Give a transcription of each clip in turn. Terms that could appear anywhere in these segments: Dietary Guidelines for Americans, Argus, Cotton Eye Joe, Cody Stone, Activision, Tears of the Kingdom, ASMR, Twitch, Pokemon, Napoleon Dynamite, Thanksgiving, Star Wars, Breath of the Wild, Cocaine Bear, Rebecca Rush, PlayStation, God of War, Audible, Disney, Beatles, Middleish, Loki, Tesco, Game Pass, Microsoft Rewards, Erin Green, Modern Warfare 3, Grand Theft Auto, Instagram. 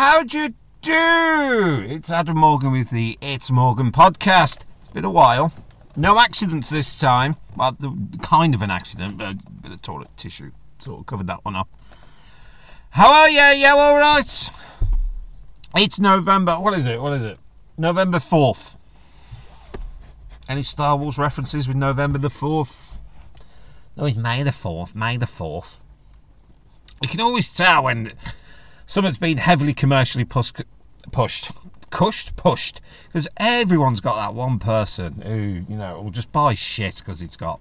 How'd you do? It's Adam Morgan with the It's Morgan podcast. It's been a while. No accidents this time. Well, kind of an accident, but a bit of toilet tissue sort of covered that one up. How are you? Yeah, all right. It's November. What is it? November 4th. Any Star Wars references with November the 4th? No, it's May the 4th. May the 4th. You can always tell when something's been heavily commercially pushed, because everyone's got that one person who, will just buy shit because it's got,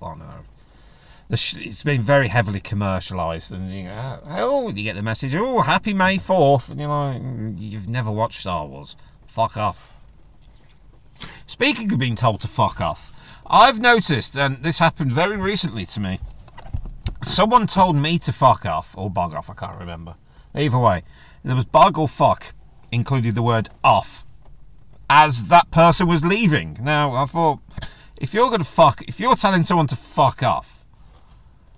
it's been very heavily commercialised, and you get the message, happy May 4th, and you've never watched Star Wars. Fuck off. Speaking of being told to fuck off, I've noticed, and this happened very recently to me, someone told me to fuck off, or bog off, I can't remember. Either way, there was bug or fuck, included the word off, as that person was leaving. Now, I thought, if you're telling someone to fuck off,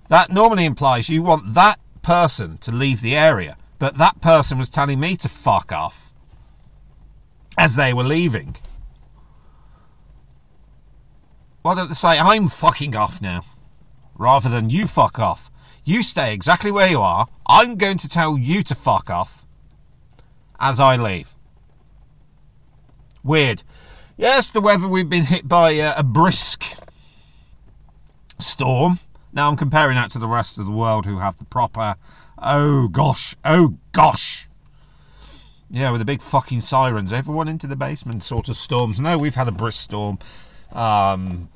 that normally implies you want that person to leave the area, but that person was telling me to fuck off as they were leaving. Why don't they say, I'm fucking off now, rather than you fuck off? You stay exactly where you are. I'm going to tell you to fuck off as I leave. Weird. Yes, the weather, we've been hit by a brisk storm. Now I'm comparing that to the rest of the world who have the proper, oh gosh. Yeah, with the big fucking sirens, everyone into the basement sort of storms. No, we've had a brisk storm. Yeah,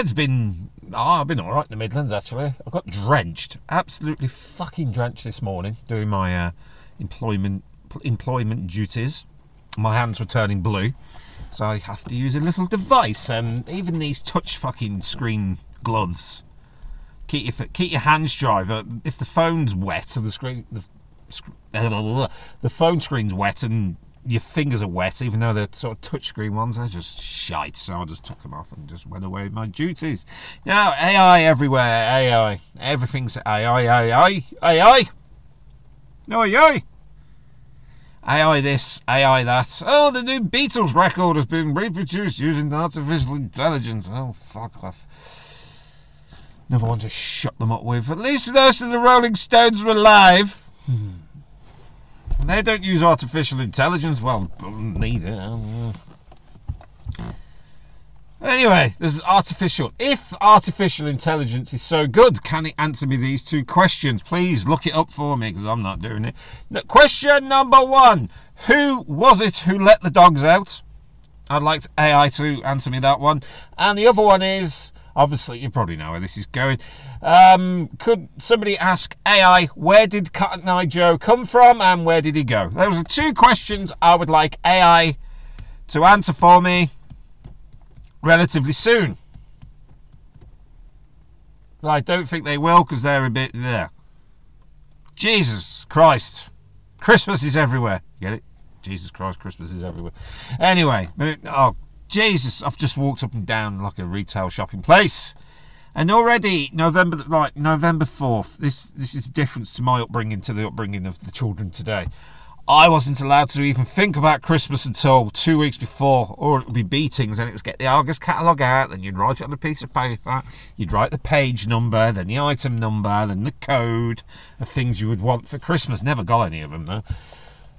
it's been... I've been all right in the Midlands, actually. I got drenched. Absolutely fucking drenched this morning doing my employment duties. My hands were turning blue, so I have to use a little device. Even these touch fucking screen gloves keep your hands dry. But if the phone's wet, so the phone screen's wet and your fingers are wet, even though they're sort of touchscreen ones, they're just shite, so I just took them off and just went away with my duties. Now, AI everywhere, AI. Everything's AI. Oi. AI this, AI that. Oh, the new Beatles record has been reproduced using artificial intelligence. Oh, fuck off. Another one to shut them up with. At least those of the Rolling Stones were alive. They don't use artificial intelligence. Well, neither. Anyway, there's artificial. If artificial intelligence is so good, can it answer me these two questions? Please look it up for me, because I'm not doing it. Question number one. Who was it who let the dogs out? I'd like AI to answer me that one. And the other one is... Obviously, you probably know where this is going. Could somebody ask AI, where did Cotton Eye Joe come from and where did he go? Those are two questions I would like AI to answer for me relatively soon. But I don't think they will, because they're a bit there. Jesus Christ. Christmas is everywhere. Get it? Jesus Christ, Christmas is everywhere. Anyway, Jesus, I've just walked up and down like a retail shopping place. And already, November 4th, this is the difference to my upbringing, to the upbringing of the children today. I wasn't allowed to even think about Christmas until 2 weeks before, or it would be beatings, and it was get the Argus catalogue out, then you'd write it on a piece of paper, you'd write the page number, then the item number, then the code of things you would want for Christmas. Never got any of them, though.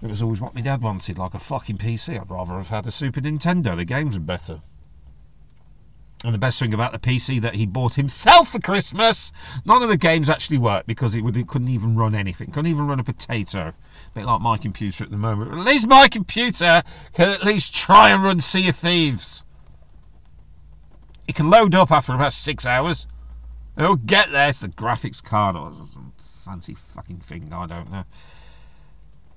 It was always what my dad wanted, like a fucking PC. I'd rather have had a Super Nintendo. The games were better. And the best thing about the PC that he bought himself for Christmas, none of the games actually worked, because it couldn't even run anything. Couldn't even run a potato. A bit like my computer at the moment. But at least my computer can at least try and run Sea of Thieves. It can load up after about 6 hours. It'll get there. It's the graphics card or some fancy fucking thing. I don't know.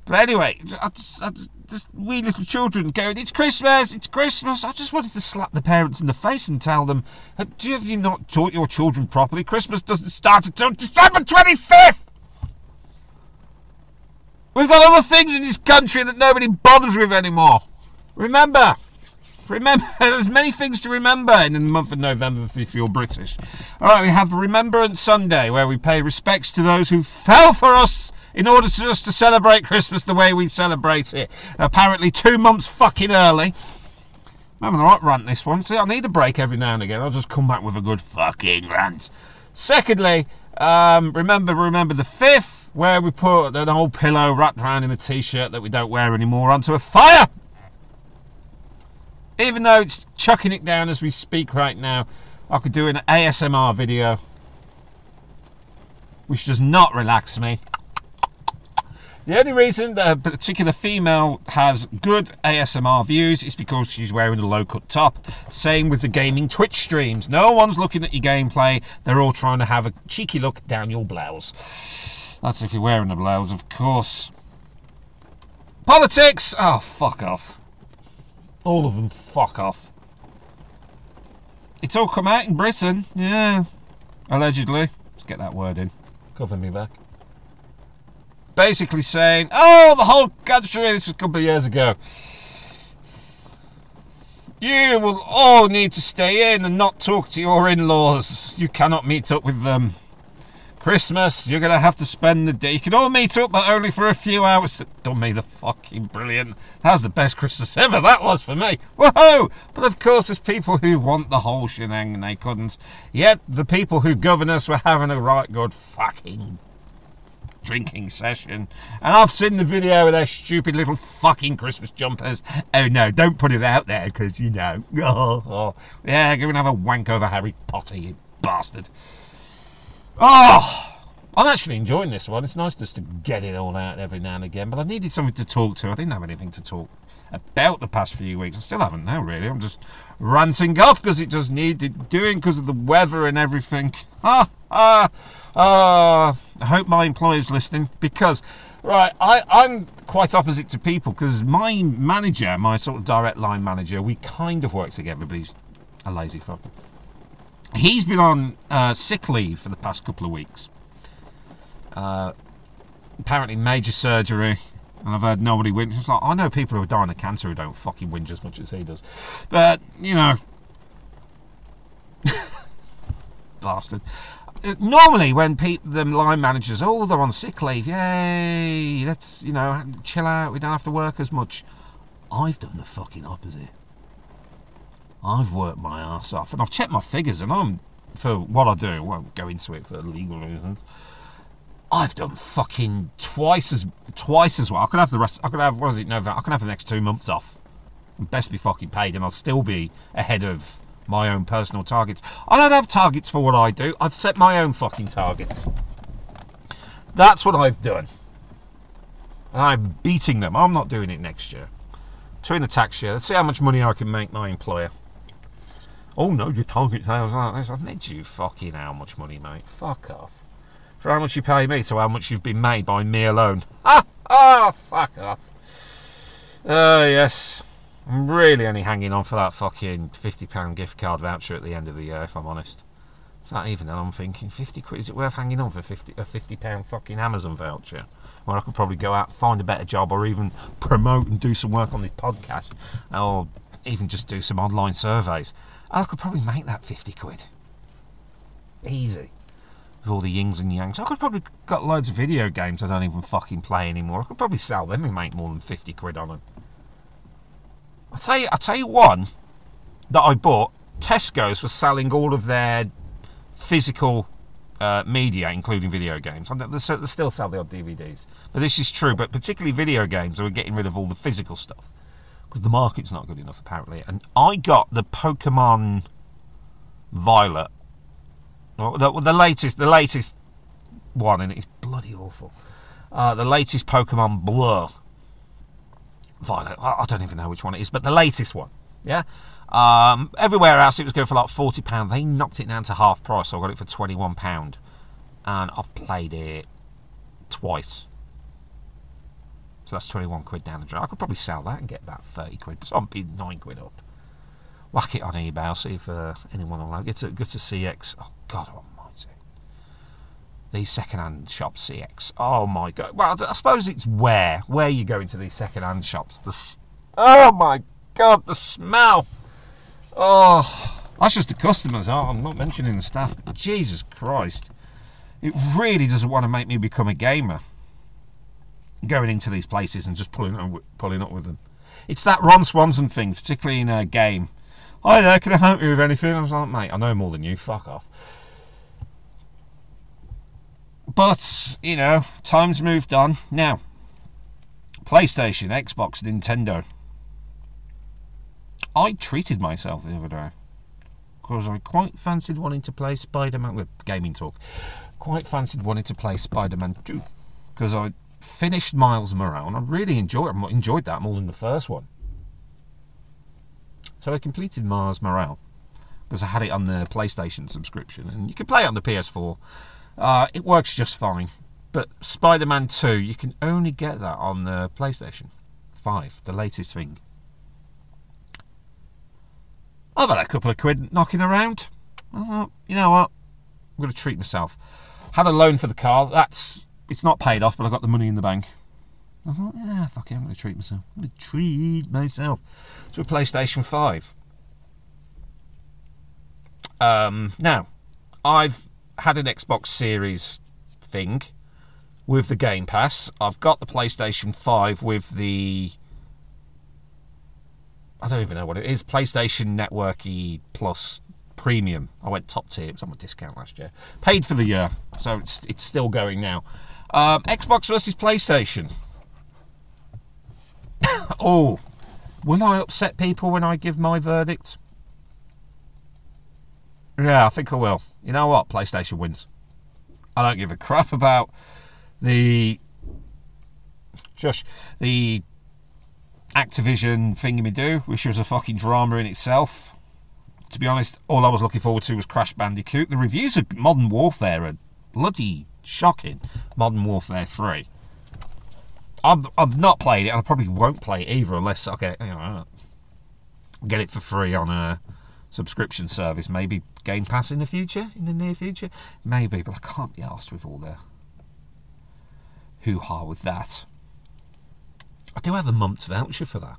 But anyway, I just wee little children going, it's Christmas. I just wanted to slap the parents in the face and tell them, have you not taught your children properly? Christmas doesn't start until December 25th. We've got other things in this country that nobody bothers with anymore. Remember, there's many things to remember in the month of November if you're British. All right, we have Remembrance Sunday, where we pay respects to those who fell for us in order for us to celebrate Christmas the way we celebrate it. Apparently 2 months fucking early. I'm having a hot rant this one. See, I need a break every now and again. I'll just come back with a good fucking rant. Secondly, remember the 5th, where we put an old pillow wrapped around in a t-shirt that we don't wear anymore onto a fire. Even though it's chucking it down as we speak right now, I could do an ASMR video, which does not relax me. The only reason that a particular female has good ASMR views is because she's wearing a low-cut top. Same with the gaming Twitch streams. No one's looking at your gameplay. They're all trying to have a cheeky look down your blouse. That's if you're wearing a blouse, of course. Politics! Oh, fuck off. All of them fuck off. It's all come out in Britain. Yeah. Allegedly. Let's get that word in. Cover me back. Basically saying, oh, the whole country, this was a couple of years ago, you will all need to stay in and not talk to your in-laws. You cannot meet up with them. Christmas, you're going to have to spend the day. You can all meet up, but only for a few hours. That done me the fucking brilliant. That was the best Christmas ever. That was for me. Whoa! But of course, there's people who want the whole shenang and they couldn't. Yet, the people who govern us were having a right good fucking drinking session, and I've seen the video of their stupid little fucking Christmas jumpers. Oh no, don't put it out there, because you know. Yeah, go and have a wank over Harry Potter, you bastard. Oh, I'm actually enjoying this one. It's nice just to get it all out every now and again, but I needed something to talk to. I didn't have anything to talk about the past few weeks. I still haven't now, really. I'm just ranting off because it just needed doing because of the weather and everything. I hope my employer's listening, because, right, I'm quite opposite to people, because my manager, my sort of direct line manager, we kind of work together, but he's a lazy fuck. He's been on sick leave for the past couple of weeks. Apparently major surgery, and I've heard nobody whinge. It's like, I know people who are dying of cancer who don't fucking whinge as much as he does. But, you know. Bastard. Normally, when people, the line managers, oh, they're on sick leave, yay, let's, you know, chill out, we don't have to work as much. I've done the fucking opposite. I've worked my arse off, and I've checked my figures, and I'm, for what I do, I won't go into it for legal reasons, I've done fucking twice as well. I could have the rest, I could have the next 2 months off, and best be fucking paid, and I'll still be ahead of my own personal targets. I don't have targets for what I do. I've set my own fucking targets. That's what I've done. And I'm beating them. I'm not doing it next year. Between the tax year, let's see how much money I can make my employer. Oh no, your target sales like this. I need you fucking how much money, mate. Fuck off. For how much you pay me to how much you've been made by me alone. Fuck off. Yes. I'm really only hanging on for that fucking £50 gift card voucher at the end of the year, if I'm honest. Is that even? And I'm thinking, 50 quid, is it worth hanging on for a £50 fucking Amazon voucher? Where I could probably go out, find a better job, or even promote and do some work on this podcast, or even just do some online surveys. I could probably make that 50 quid. Easy. With all the yings and yangs. I could probably got loads of video games I don't even fucking play anymore. I could probably sell them and make more than 50 quid on them. I tell you one that I bought. Tesco's was selling all of their physical media, including video games. They still sell the odd DVDs, but this is true. But particularly video games, they were getting rid of all the physical stuff because the market's not good enough, apparently. And I got the Pokemon Violet, the latest one, and it's bloody awful. The latest Pokemon Blur. Violet, I don't even know which one it is, but the latest one, yeah? Everywhere else it was going for like £40. They knocked it down to half price, so I got it for £21. And I've played it twice. So that's 21 quid down the drain. I could probably sell that and get about 30 quid, so I'd be 9 quid up. Whack it on eBay, I'll see if anyone will know. Get to CX. Oh, God almighty. These second-hand shops, CX. Oh, my God. Well, I suppose it's where you go into these second-hand shops. Oh, my God, the smell. Oh, that's just the customers. I'm not mentioning the staff. Jesus Christ. It really doesn't want to make me become a gamer. going into these places and just pulling up with them. It's that Ron Swanson thing, particularly in a game. Hi there, can I help you with anything? I was like, mate, I know more than you, fuck off. But, you know, time's moved on. Now, PlayStation, Xbox, Nintendo. I treated myself the other day because I quite fancied wanting to play Spider-Man, with gaming talk, quite fancied wanting to play Spider-Man 2 because I finished Miles Morales and I really enjoyed that more than the first one. So I completed Miles Morales because I had it on the PlayStation subscription, and you can play it on the PS4. It works just fine, but Spider-Man 2, you can only get that on the PlayStation 5, the latest thing. I've had a couple of quid knocking around. I thought, you know what, I'm going to treat myself. Had a loan for the car, it's not paid off, but I got the money in the bank. I thought, yeah, fuck it, I'm going to treat myself. I'm going to treat myself to a PlayStation 5. Now, I've had an Xbox Series thing with the Game Pass. I've got the PlayStation 5 with the... I don't even know what it is. PlayStation Networky Plus Premium. I went top tier. It was on my discount last year. Paid for the year, so it's still going now. Xbox versus PlayStation. Oh, will I upset people when I give my verdict? Yeah, I think I will. You know what? PlayStation wins. I don't give a crap about the Activision thingy-me-do, which was a fucking drama in itself. To be honest, all I was looking forward to was Crash Bandicoot. The reviews of Modern Warfare are bloody shocking. Modern Warfare 3. I've not played it, and I probably won't play it either unless I get it for free on a subscription service, maybe Game Pass in the near future, maybe, but I can't be arsed with all the hoo-ha with that. I do have a month's voucher for that,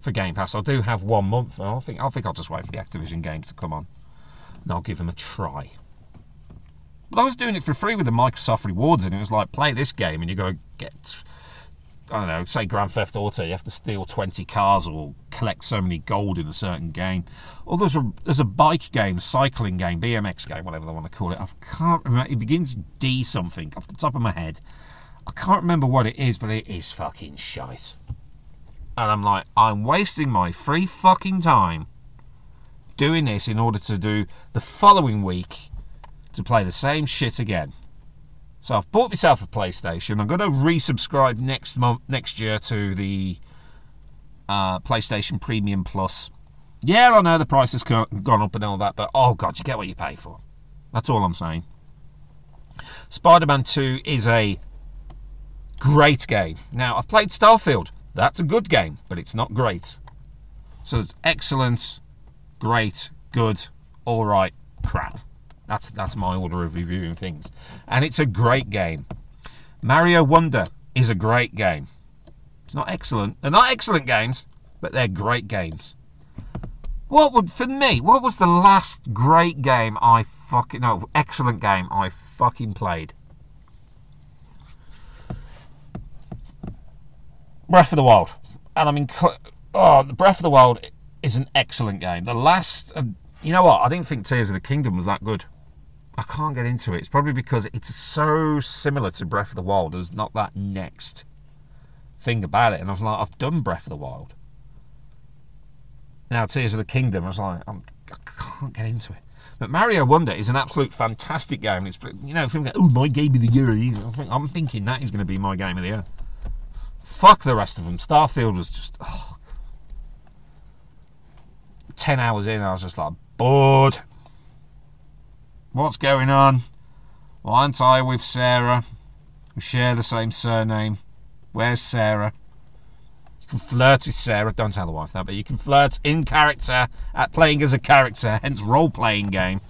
for Game Pass. I do have 1 month. I think I'll just wait for the Activision games to come on, and I'll give them a try. But I was doing it for free with the Microsoft Rewards, and it was like, play this game, and you got to get, I don't know, say Grand Theft Auto, you have to steal 20 cars or collect so many gold in a certain game. Or there's a bike game, cycling game, BMX game, whatever they want to call it. I can't remember. It begins with D something off the top of my head. I can't remember what it is, but it is fucking shite. And I'm like, I'm wasting my free fucking time doing this in order to do the following week to play the same shit again. So I've bought myself a PlayStation. I'm going to resubscribe next year to the PlayStation Premium Plus. Yeah, I know the price has gone up and all that, but oh god, you get what you pay for. That's all I'm saying. Spider-Man 2 is a great game. Now, I've played Starfield. That's a good game, but it's not great. So it's excellent, great, good, all right, crap. That's my order of reviewing things. And it's a great game. Mario Wonder is a great game. It's not excellent. They're not excellent games, but they're great games. What was the last great game excellent game I fucking played? Breath of the Wild. And I mean, Breath of the Wild is an excellent game. The last, you know what, I didn't think Tears of the Kingdom was that good. I can't get into it. It's probably because it's so similar to Breath of the Wild. There's not that next thing about it. And I was like, I've done Breath of the Wild. Now Tears of the Kingdom, I was like, I can't get into it. But Mario Wonder is an absolute fantastic game. It's, you know, if people go, oh, my game of the year. I'm thinking that is going to be my game of the year. Fuck the rest of them. Starfield was just... Oh. 10 hours in, I was just like, bored. What's going on? Why aren't I with Sarah? We share the same surname. Where's Sarah? You can flirt with Sarah. Don't tell the wife that, but you can flirt in character at playing as a character, hence role-playing game.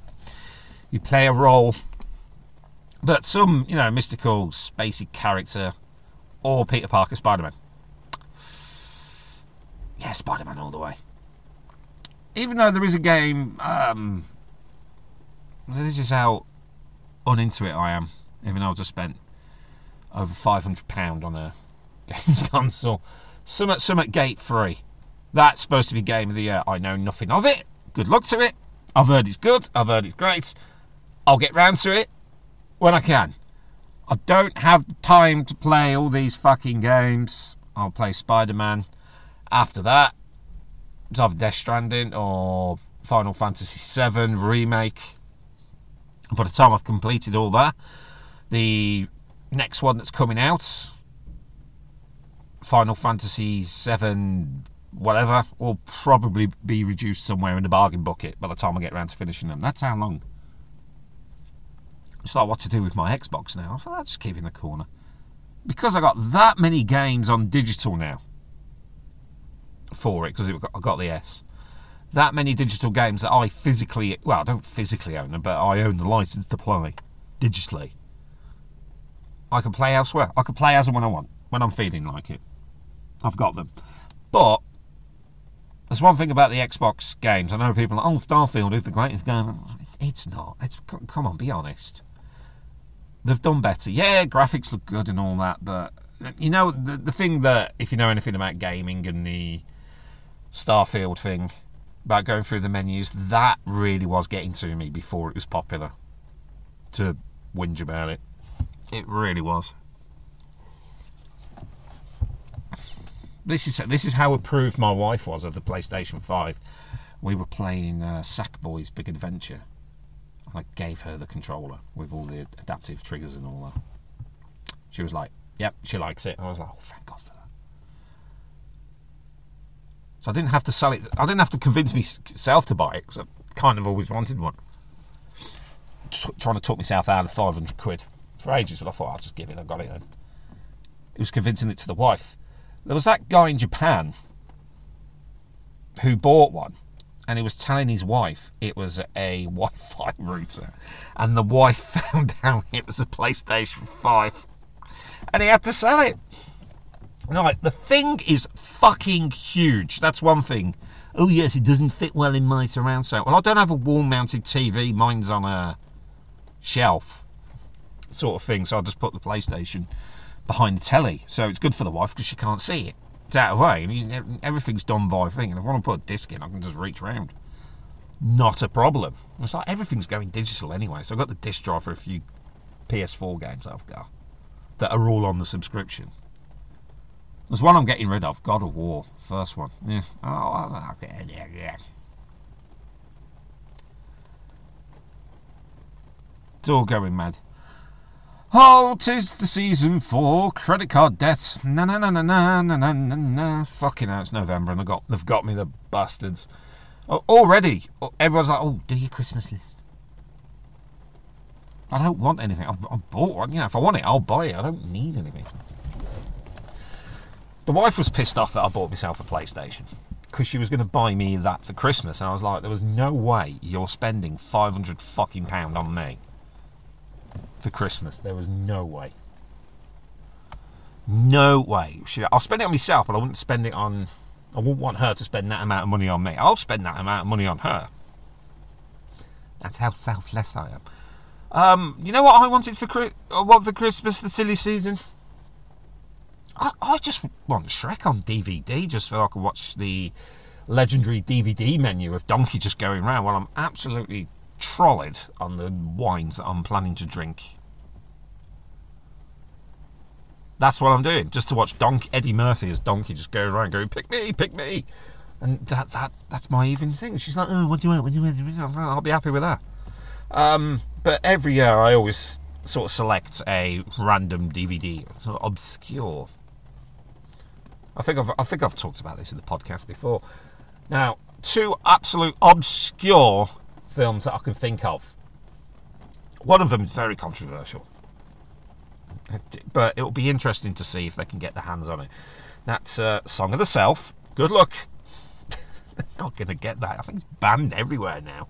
You play a role. But some, you know, mystical, spacey character, or Peter Parker, Spider-Man. Yeah, Spider-Man all the way. Even though there is a game... This is how uninto it I am, even though I've just spent over £500 on a games console. Summit Gate 3. That's supposed to be Game of the Year. I know nothing of it. Good luck to it. I've heard it's good. I've heard it's great. I'll get round to it when I can. I don't have the time to play all these fucking games. I'll play Spider-Man after that. It's either Death Stranding or Final Fantasy VII Remake. By the time I've completed all that, the next one that's coming out, Final Fantasy VII whatever, will probably be reduced somewhere in the bargain bucket by the time I get around to finishing them. That's how long. It's like what to do with my Xbox now. I thought, I'll just keep it in the corner. Because I got that many games on digital now for it, because I got the S. That many digital games that I physically... Well, I don't physically own them, but I own the license to play digitally. I can play elsewhere. I can play as and when I want, when I'm feeling like it. I've got them. But there's one thing about the Xbox games. I know people are like, oh, Starfield is the greatest game. It's not. Come on, be honest. They've done better. Yeah, graphics look good and all that, but... You know, the thing that, if you know anything about gaming and the Starfield thing... about going through the menus, that really was getting to me before it was popular to whinge about it. It really was. This is how approved my wife was of the PlayStation 5. We were playing Sackboy's Big Adventure, and I gave her the controller with all the adaptive triggers and all that. She was like, yep, she likes it. And I was like, oh, thank God for that. So I didn't have to sell it. I didn't have to convince myself to buy it because I kind of always wanted one. Trying to talk myself out of £500 for ages, but I thought I'll just give it. I got it then. It was convincing it to the wife. There was that guy in Japan who bought one, and he was telling his wife it was a Wi-Fi router, and the wife found out it was a PlayStation 5, and he had to sell it. Right, the thing is fucking huge. That's one thing. Oh, yes, it doesn't fit well in my surround sound. Well, I don't have a wall-mounted TV. Mine's on a shelf sort of thing, so I'll just put the PlayStation behind the telly. So it's good for the wife because she can't see it. It's out of the way. I mean, everything's done by a thing, and if I want to put a disc in, I can just reach around. Not a problem. It's like everything's going digital anyway, so I've got the disc drive for a few PS4 games I've got that are all on the subscription. There's one I'm getting rid of, God of War, first one. Yeah. Oh, yeah. It's all going mad. Oh, 'tis the season for credit card debts. Na na na. Fucking hell, it's November and they've got me, the bastards. Already, everyone's like, oh, do your Christmas list. I don't want anything. I've bought one. You know, if I want it, I'll buy it. I don't need anything. The wife was pissed off that I bought myself a PlayStation because she was going to buy me that for Christmas, and I was like, there was no way you're spending £500 on me for Christmas. There was no way. No way. I'll spend it on myself, but I wouldn't want her to spend that amount of money on me. I'll spend that amount of money on her. That's how selfless I am. You know what I wanted for Christmas, the silly season? I just want Shrek on DVD just so I can watch the legendary DVD menu of Donkey just going round while I'm absolutely trolled on the wines that I'm planning to drink. That's what I'm doing, just to watch Eddie Murphy as Donkey just going around going, pick me. And that's my evening thing. She's like, oh, what do you want? I'll be happy with that. But every year I always sort of select a random DVD, sort of obscure. I think I've talked about this in the podcast before. Now, two absolute obscure films that I can think of. One of them is very controversial, but it will be interesting to see if they can get their hands on it. That's Song of the South. Good luck. Not going to get that. I think it's banned everywhere now.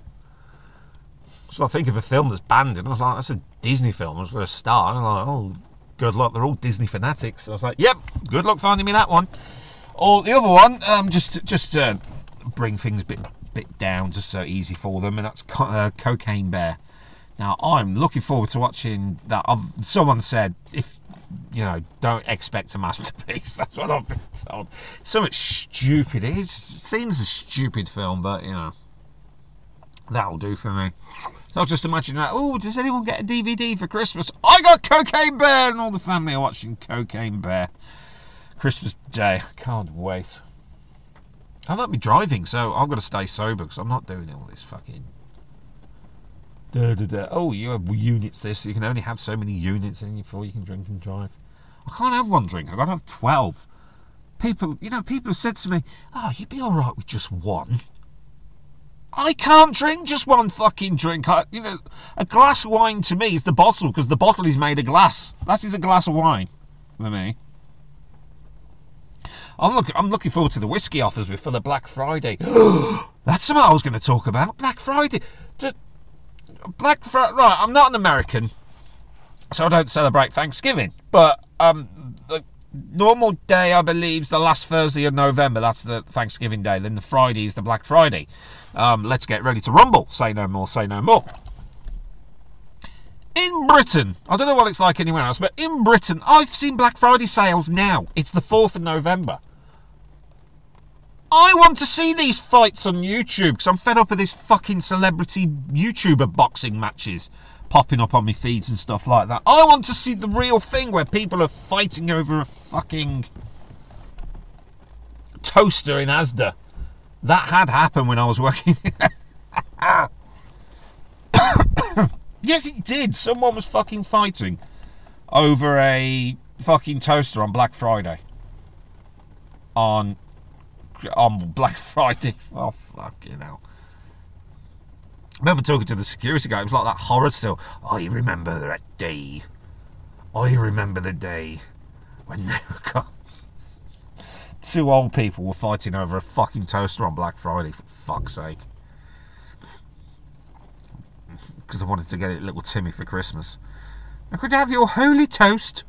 So I think of a film that's banned, and I was like, that's a Disney film. I was going to start, and I was like, oh, good luck. They're all Disney fanatics. So I was like, yep, good luck finding me that one. Or the other one, just bring things a bit down, just so easy for them, and that's Cocaine Bear. Now, I'm looking forward to watching that. Someone said, if you know, don't expect a masterpiece. That's what I've been told. So much stupid. It seems a stupid film, but, you know, that'll do for me. I'll just imagine that. Oh, does anyone get a DVD for Christmas? I got Cocaine Bear, and all the family are watching Cocaine Bear. Christmas Day. I can't wait. I won't be driving, so I've got to stay sober because I'm not doing all this fucking... Oh, you have units this. You can only have so many units in you before you can drink and drive. I can't have one drink. I've got to have 12. People, you know, people have said to me, oh, you'd be all right with just one. I can't drink just one fucking drink. You know, a glass of wine to me is the bottle because the bottle is made of glass. That is a glass of wine for me. I'm looking forward to the whiskey offers for the Black Friday. That's what I was going to talk about. Black Friday. Right, I'm not an American, so I don't celebrate Thanksgiving. But the normal day, I believe, is the last Thursday of November. That's the Thanksgiving day. Then the Friday is the Black Friday. Let's get ready to rumble. Say no more, say no more. In Britain, I don't know what it's like anywhere else, but in Britain, I've seen Black Friday sales now. It's the 4th of November. I want to see these fights on YouTube because I'm fed up with this fucking celebrity YouTuber boxing matches popping up on my feeds and stuff like that. I want to see the real thing where people are fighting over a fucking toaster in Asda. That had happened when I was working. Yes, it did. Someone was fucking fighting over a fucking toaster on Black Friday. On Black Friday. Oh, fucking hell. I remember talking to the security guy. It was like that horror still. I remember that day. I remember the day when they were caught. Two old people were fighting over a fucking toaster on Black Friday, for fuck's sake. Because I wanted to get it little Timmy for Christmas. I could have your holy toast.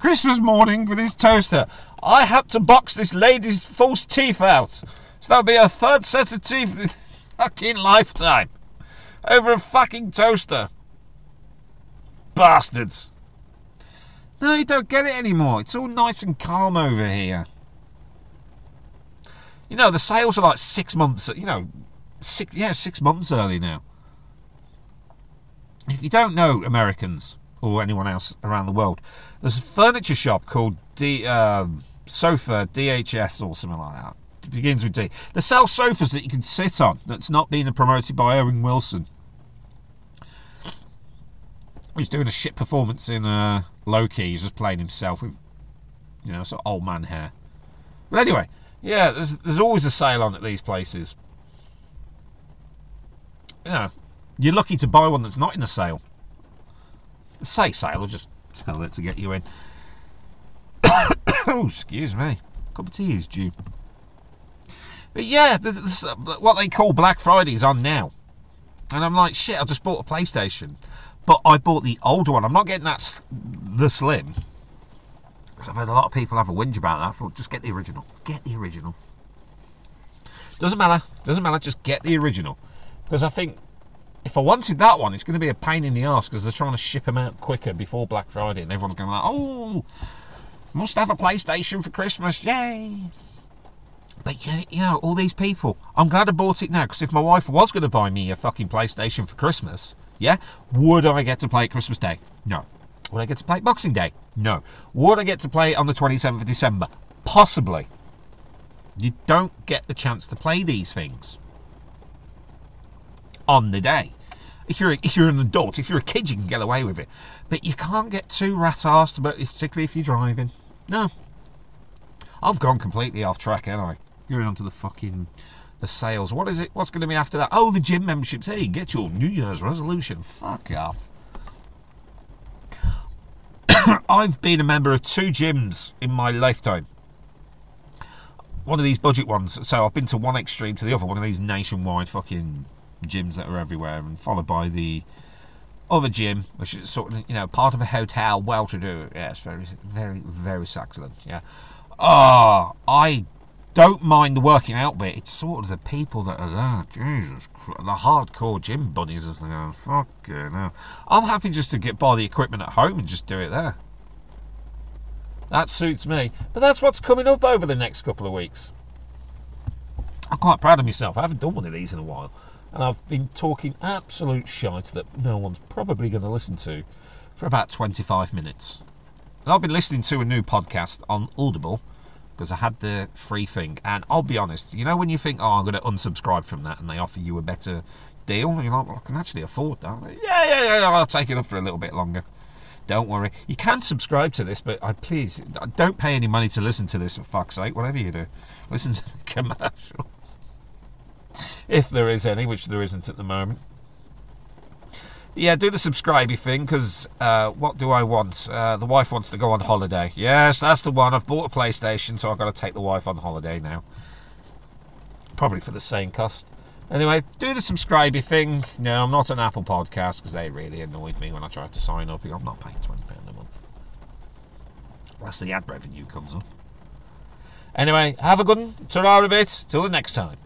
Christmas morning with his toaster. I had to box this lady's false teeth out. So that'll be her third set of teeth this fucking lifetime. Over a fucking toaster. Bastards. No, you don't get it anymore. It's all nice and calm over here. You know, the sales are like 6 months, you know, 6 months early now. If you don't know, Americans or anyone else around the world, there's a furniture shop called Sofa DHS or something like that. It begins with D. They sell sofas that you can sit on that's not being promoted by Owen Wilson. He's doing a shit performance in Loki. He's just playing himself with, you know, sort of old man hair. But anyway, yeah, there's always a sale on at these places. You know, you're lucky to buy one that's not in a sale. Say sale, I'll just tell it to get you in. Oh, excuse me. Cup of tea is due. But yeah, what they call Black Friday is on now. And I'm like, shit, I just bought a PlayStation. But I bought the older one. I'm not getting that the Slim. Because I've heard a lot of people have a whinge about that. I thought, just get the original. Get the original. Doesn't matter. Doesn't matter. Just get the original. Because I think... if I wanted that one, it's going to be a pain in the arse because they're trying to ship them out quicker before Black Friday and everyone's going to be like, oh, must have a PlayStation for Christmas, yay. But, yeah, you know, all these people, I'm glad I bought it now because if my wife was going to buy me a fucking PlayStation for Christmas, yeah, would I get to play it Christmas Day? No. Would I get to play it Boxing Day? No. Would I get to play it on the 27th of December? Possibly. You don't get the chance to play these things on the day. If you're an adult, if you're a kid, you can get away with it. But you can't get too rat-arsed, particularly if you're driving. No. I've gone completely off track, haven't I? Going on to the fucking sales. What is it? What's going to be after that? Oh, the gym memberships. Hey, get your New Year's resolution. Fuck off. I've been a member of 2 gyms in my lifetime. One of these budget ones. So I've been to one extreme to the other. One of these nationwide fucking gyms that are everywhere, and followed by the other gym, which is sort of, you know, part of a hotel, well-to-do. Yes, very, very, very excellent. Yeah. Oh, I don't mind the working out bit. It's sort of the people that are there. Jesus Christ, the hardcore gym bunnies as they go. Fucking hell. I'm happy just to get by the equipment at home and just do it there. That suits me. But that's what's coming up over the next couple of weeks. I'm quite proud of myself. I haven't done one of these in a while. And I've been talking absolute shite that no one's probably going to listen to for about 25 minutes. And I've been listening to a new podcast on Audible because I had the free thing. And I'll be honest, you know when you think, oh, I'm going to unsubscribe from that and they offer you a better deal? And you're like, well, I can actually afford that. Like, yeah, I'll take it up for a little bit longer. Don't worry. You can subscribe to this, but please, don't pay any money to listen to this, for fuck's sake, whatever you do. Listen to the commercials. If there is any, which there isn't at the moment. Yeah, do the subscribey thing, because what do I want? The wife wants to go on holiday. Yes, that's the one. I've bought a PlayStation, so I've got to take the wife on holiday now. Probably for the same cost. Anyway, do the subscribey thing. No, I'm not an Apple podcast because they really annoyed me when I tried to sign up. I'm not paying £20 a month. That's the ad revenue comes up. Anyway, have a good one. Ta-ra a bit. Till the next time.